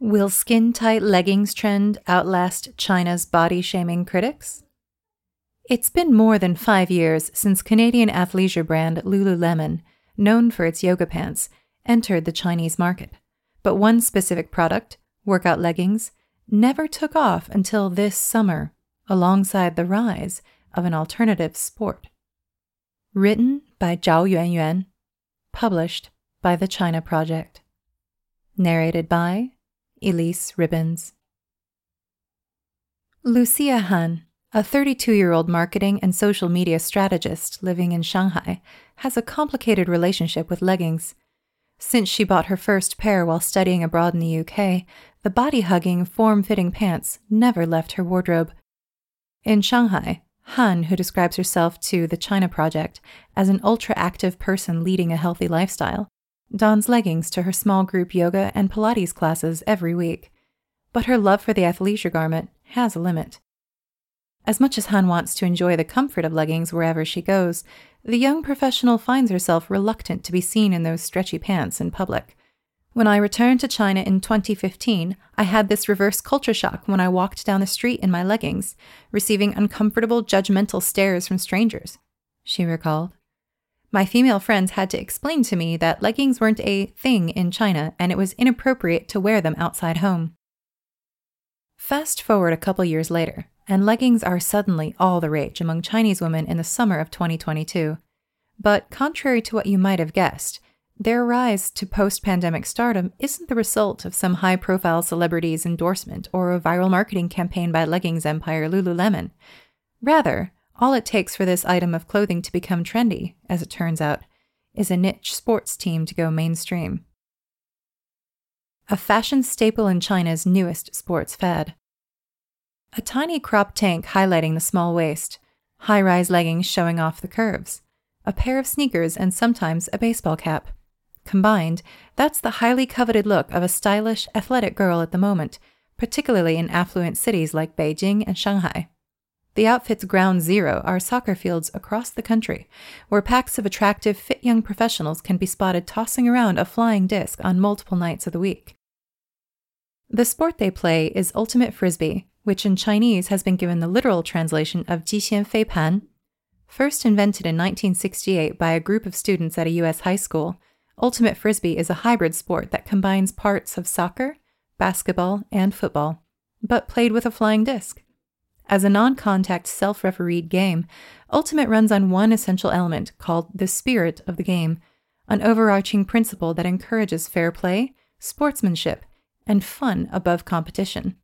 Will skin-tight leggings trend outlast China's body-shaming critics? It's been more than 5 years since Canadian athleisure brand Lululemon, known for its yoga pants, entered the Chinese market. But one specific product, workout leggings, never took off until this summer, alongside the rise of an alternative sport. Written by Zhao Yuanyuan, published by The China Project. Narrated by Elyse Ribbons. Lucia Han, a 32-year-old marketing and social media strategist living in Shanghai, has a complicated relationship with leggings. Since she bought her first pair while studying abroad in the UK, the body-hugging, form-fitting pants never left her wardrobe. In Shanghai, Han, who describes herself to The China Project as an ultra-active person leading a healthy lifestyle, dons leggings to her small group yoga and Pilates classes every week. But her love for the athleisure garment has a limit. As much as Han wants to enjoy the comfort of leggings wherever she goes, the young professional finds herself reluctant to be seen in those stretchy pants in public. When I returned to China in 2015, I had this reverse culture shock when I walked down the street in my leggings, receiving uncomfortable, judgmental stares from strangers, she recalled. My female friends had to explain to me that leggings weren't a thing in China and it was inappropriate to wear them outside home. Fast forward a couple years later, and leggings are suddenly all the rage among Chinese women in the summer of 2022. But contrary to what you might have guessed, their rise to post-pandemic stardom isn't the result of some high-profile celebrity's endorsement or a viral marketing campaign by leggings empire Lululemon. Rather, all it takes for this item of clothing to become trendy, as it turns out, is a niche sports team to go mainstream. A fashion staple in China's newest sports fad. A tiny crop tank highlighting the small waist, high-rise leggings showing off the curves, a pair of sneakers and sometimes a baseball cap. Combined, that's the highly coveted look of a stylish, athletic girl at the moment, particularly in affluent cities like Beijing and Shanghai. The outfit's ground zero are soccer fields across the country, where packs of attractive, fit young professionals can be spotted tossing around a flying disc on multiple nights of the week. The sport they play is ultimate frisbee, which in Chinese has been given the literal translation of Jixian Fei Pan. First invented in 1968 by a group of students at a U.S. high school, ultimate frisbee is a hybrid sport that combines parts of soccer, basketball, and football, but played with a flying disc. As a non-contact, self-refereed game, ultimate runs on one essential element called the spirit of the game, an overarching principle that encourages fair play, sportsmanship, and fun above competition.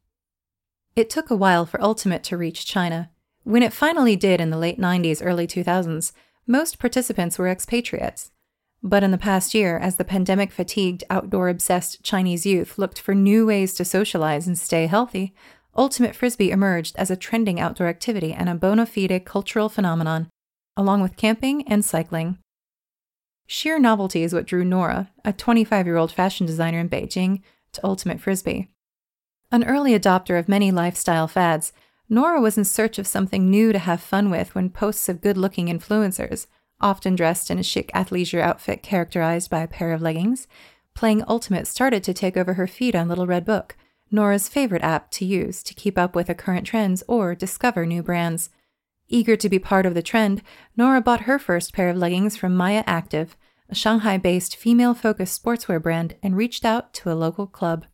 It took a while for ultimate to reach China. When it finally did in the late 90s, early 2000s, most participants were expatriates. But in the past year, as the pandemic-fatigued, outdoor-obsessed Chinese youth looked for new ways to socialize and stay healthy, ultimate frisbee emerged as a trending outdoor activity and a bona fide cultural phenomenon, along with camping and cycling. Sheer novelty is what drew Nora, a 25-year-old fashion designer in Beijing, to ultimate frisbee. An early adopter of many lifestyle fads, Nora was in search of something new to have fun with when posts of good-looking influencers, often dressed in a chic athleisure outfit characterized by a pair of leggings, playing ultimate started to take over her feed on Little Red Book, Nora's favorite app to use to keep up with the current trends or discover new brands. Eager to be part of the trend, Nora bought her first pair of leggings from Maya Active, a Shanghai-based female-focused sportswear brand, and reached out to a local club.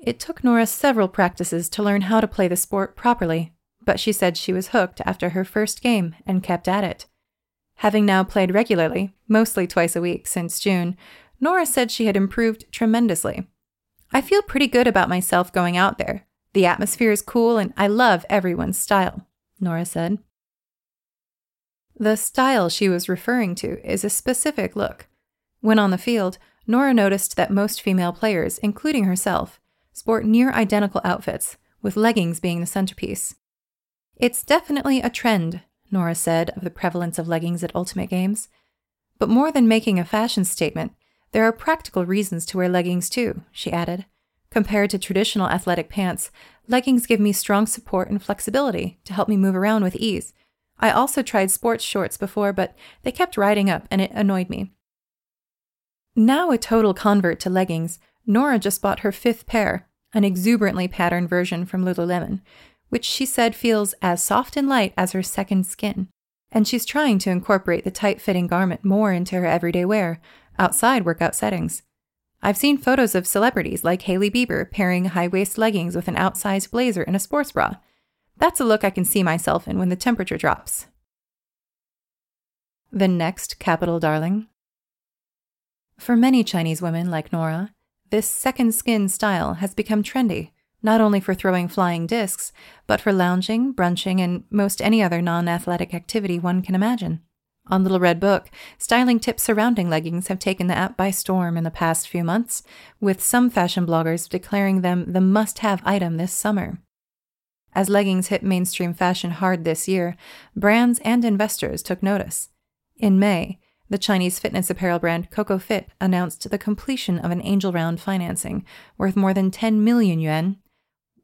It took Nora several practices to learn how to play the sport properly, but she said she was hooked after her first game and kept at it. Having now played regularly, mostly twice a week since June, Nora said she had improved tremendously. I feel pretty good about myself going out there. The atmosphere is cool and I love everyone's style, Nora said. The style she was referring to is a specific look. When on the field, Nora noticed that most female players, including herself, sport near-identical outfits, with leggings being the centerpiece. It's definitely a trend, Nora said of the prevalence of leggings at Ultimate Games. But more than making a fashion statement, there are practical reasons to wear leggings too, she added. Compared to traditional athletic pants, leggings give me strong support and flexibility to help me move around with ease. I also tried sports shorts before, but they kept riding up and it annoyed me. Now a total convert to leggings, Nora just bought her fifth pair, an exuberantly patterned version from Lululemon, which she said feels as soft and light as her second skin. And she's trying to incorporate the tight-fitting garment more into her everyday wear, outside workout settings. I've seen photos of celebrities like Hailey Bieber pairing high-waist leggings with an outsized blazer and a sports bra. That's a look I can see myself in when the temperature drops. The next capital darling. For many Chinese women like Nora, this second skin style has become trendy, not only for throwing flying discs, but for lounging, brunching, and most any other non-athletic activity one can imagine. On Little Red Book, styling tips surrounding leggings have taken the app by storm in the past few months, with some fashion bloggers declaring them the must-have item this summer. As leggings hit mainstream fashion hard this year, brands and investors took notice. In May, the Chinese fitness apparel brand CocoFit announced the completion of an angel round financing worth more than 10 million yuan,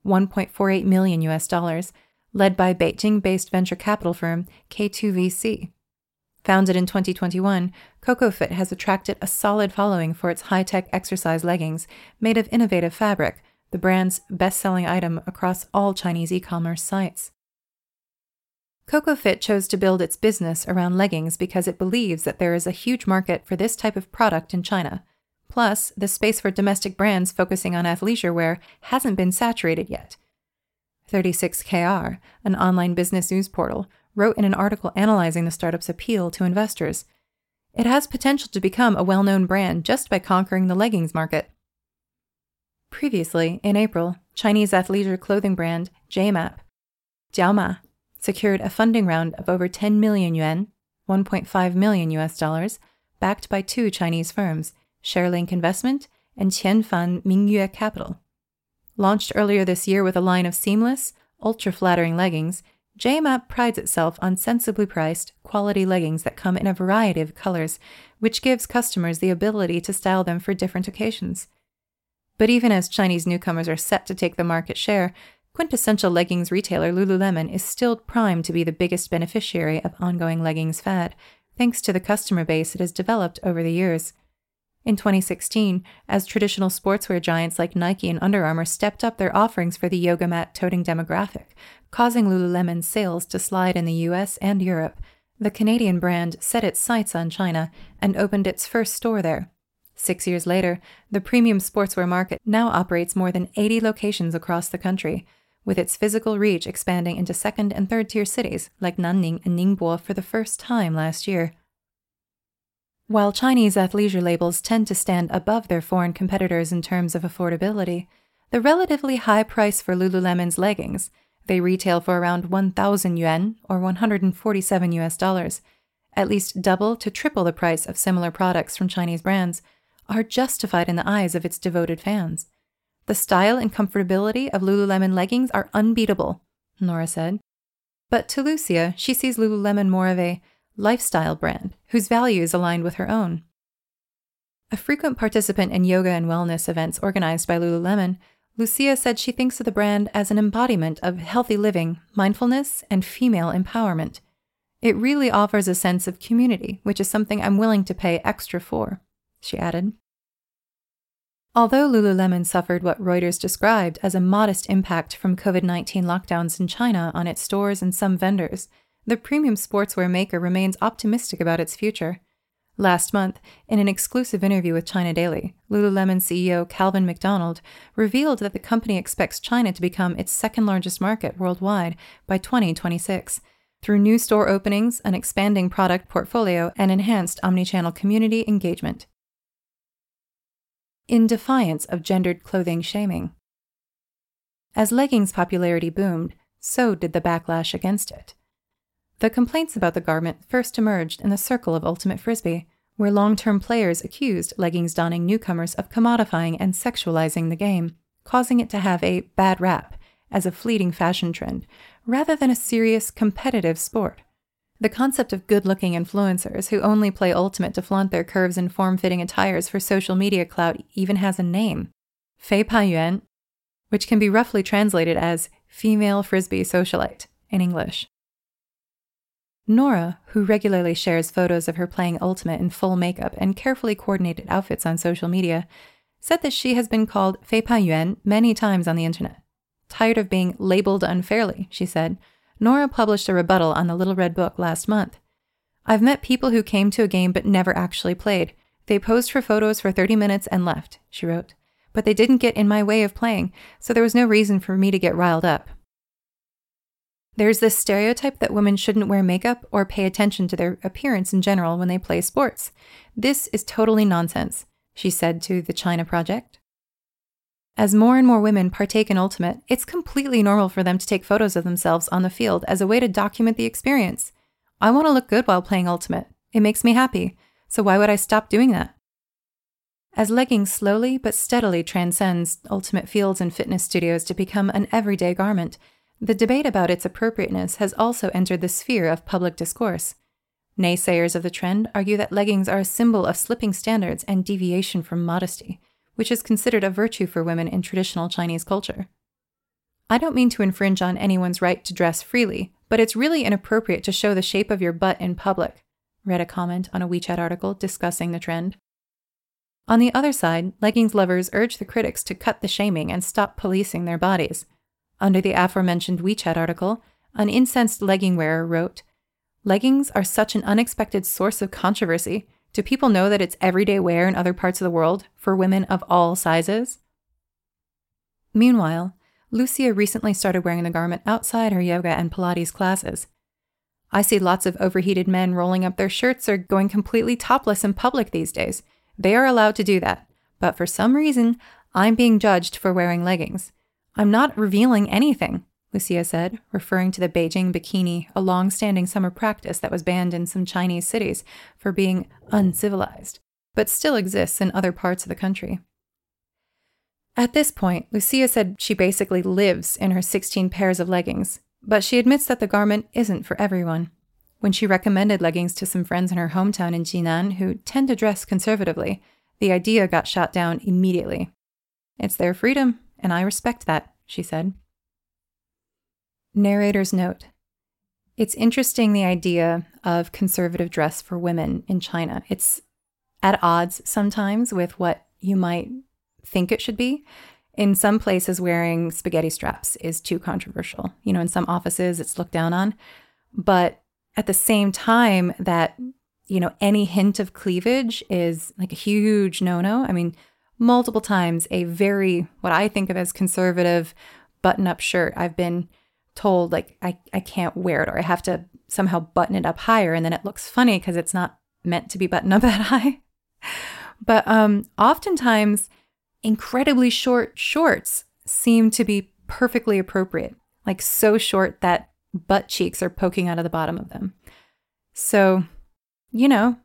$1.48 million, led by Beijing-based venture capital firm K2VC. Founded in 2021, CocoFit has attracted a solid following for its high-tech exercise leggings made of innovative fabric, the brand's best-selling item across all Chinese e-commerce sites. CocoFit chose to build its business around leggings because it believes that there is a huge market for this type of product in China. Plus, the space for domestic brands focusing on athleisure wear hasn't been saturated yet. 36KR, an online business news portal, wrote in an article analyzing the startup's appeal to investors. It has potential to become a well-known brand just by conquering the leggings market. Previously, in April, Chinese athleisure clothing brand Jiaoma, secured a funding round of over 10 million yuan, $1.5 million, backed by two Chinese firms, ShareLink Investment and Qianfan Mingyue Capital. Launched earlier this year with a line of seamless, ultra-flattering leggings, JMAP prides itself on sensibly priced, quality leggings that come in a variety of colors, which gives customers the ability to style them for different occasions. But even as Chinese newcomers are set to take the market share, quintessential leggings retailer Lululemon is still primed to be the biggest beneficiary of ongoing leggings fad, thanks to the customer base it has developed over the years. In 2016, as traditional sportswear giants like Nike and Under Armour stepped up their offerings for the yoga mat-toting demographic, causing Lululemon's sales to slide in the US and Europe, the Canadian brand set its sights on China and opened its first store there. 6 years later, the premium sportswear market now operates more than 80 locations across the country, with its physical reach expanding into second- and third-tier cities like Nanning and Ningbo for the first time last year. While Chinese athleisure labels tend to stand above their foreign competitors in terms of affordability, the relatively high price for Lululemon's leggings, they retail for around 1,000 yuan or $147, at least double to triple the price of similar products from Chinese brands, are justified in the eyes of its devoted fans. The style and comfortability of Lululemon leggings are unbeatable, Nora said. But to Lucia, she sees Lululemon more of a lifestyle brand whose values aligned with her own. A frequent participant in yoga and wellness events organized by Lululemon, Lucia said she thinks of the brand as an embodiment of healthy living, mindfulness, and female empowerment. It really offers a sense of community, which is something I'm willing to pay extra for, she added. Although Lululemon suffered what Reuters described as a modest impact from COVID-19 lockdowns in China on its stores and some vendors, the premium sportswear maker remains optimistic about its future. Last month, in an exclusive interview with China Daily, Lululemon CEO Calvin McDonald revealed that the company expects China to become its second-largest market worldwide by 2026, through new store openings, an expanding product portfolio, and enhanced omnichannel community engagement. In defiance of gendered clothing shaming. As leggings' popularity boomed, so did the backlash against it. The complaints about the garment first emerged in the circle of Ultimate Frisbee, where long-term players accused leggings-donning newcomers of commodifying and sexualizing the game, causing it to have a bad rap as a fleeting fashion trend, rather than a serious, competitive sport. The concept of good-looking influencers who only play ultimate to flaunt their curves and form-fitting attires for social media clout even has a name, Fei Pai Yuan, which can be roughly translated as female frisbee socialite in English. Nora, who regularly shares photos of her playing ultimate in full makeup and carefully coordinated outfits on social media, said that she has been called Fei Pai Yuan many times on the internet. Tired of being labeled unfairly, she said, Nora published a rebuttal on the Little Red Book last month. I've met people who came to a game but never actually played. They posed for photos for 30 minutes and left, she wrote. But they didn't get in my way of playing, so there was no reason for me to get riled up. There's this stereotype that women shouldn't wear makeup or pay attention to their appearance in general when they play sports. This is totally nonsense, she said to The China Project. As more and more women partake in ultimate, it's completely normal for them to take photos of themselves on the field as a way to document the experience. I want to look good while playing ultimate. It makes me happy, so why would I stop doing that? As leggings slowly but steadily transcends ultimate fields and fitness studios to become an everyday garment, the debate about its appropriateness has also entered the sphere of public discourse. Naysayers of the trend argue that leggings are a symbol of slipping standards and deviation from modesty, which is considered a virtue for women in traditional Chinese culture. I don't mean to infringe on anyone's right to dress freely, but it's really inappropriate to show the shape of your butt in public, read a comment on a WeChat article discussing the trend. On the other side, leggings lovers urge the critics to cut the shaming and stop policing their bodies. Under the aforementioned WeChat article, an incensed legging wearer wrote, "Leggings are such an unexpected source of controversy. Do people know that it's everyday wear in other parts of the world for women of all sizes?" Meanwhile, Lucia recently started wearing the garment outside her yoga and Pilates classes. I see lots of overheated men rolling up their shirts or going completely topless in public these days. They are allowed to do that, but for some reason, I'm being judged for wearing leggings. I'm not revealing anything, Lucia said, referring to the Beijing bikini, a long-standing summer practice that was banned in some Chinese cities for being uncivilized, but still exists in other parts of the country. At this point, Lucia said she basically lives in her 16 pairs of leggings, but she admits that the garment isn't for everyone. When she recommended leggings to some friends in her hometown in Jinan who tend to dress conservatively, the idea got shot down immediately. It's their freedom, and I respect that, she said. Narrator's note. It's interesting, the idea of conservative dress for women in China. It's at odds sometimes with what you might think it should be. In some places, wearing spaghetti straps is too controversial. You know, in some offices, it's looked down on. But at the same time that, you know, any hint of cleavage is like a huge no-no. I mean, multiple times a very, what I think of as conservative button-up shirt, I've been told, like, I can't wear it, or I have to somehow button it up higher, and then it looks funny because it's not meant to be buttoned up that high. But oftentimes, incredibly short shorts seem to be perfectly appropriate, like so short that butt cheeks are poking out of the bottom of them. So, you know,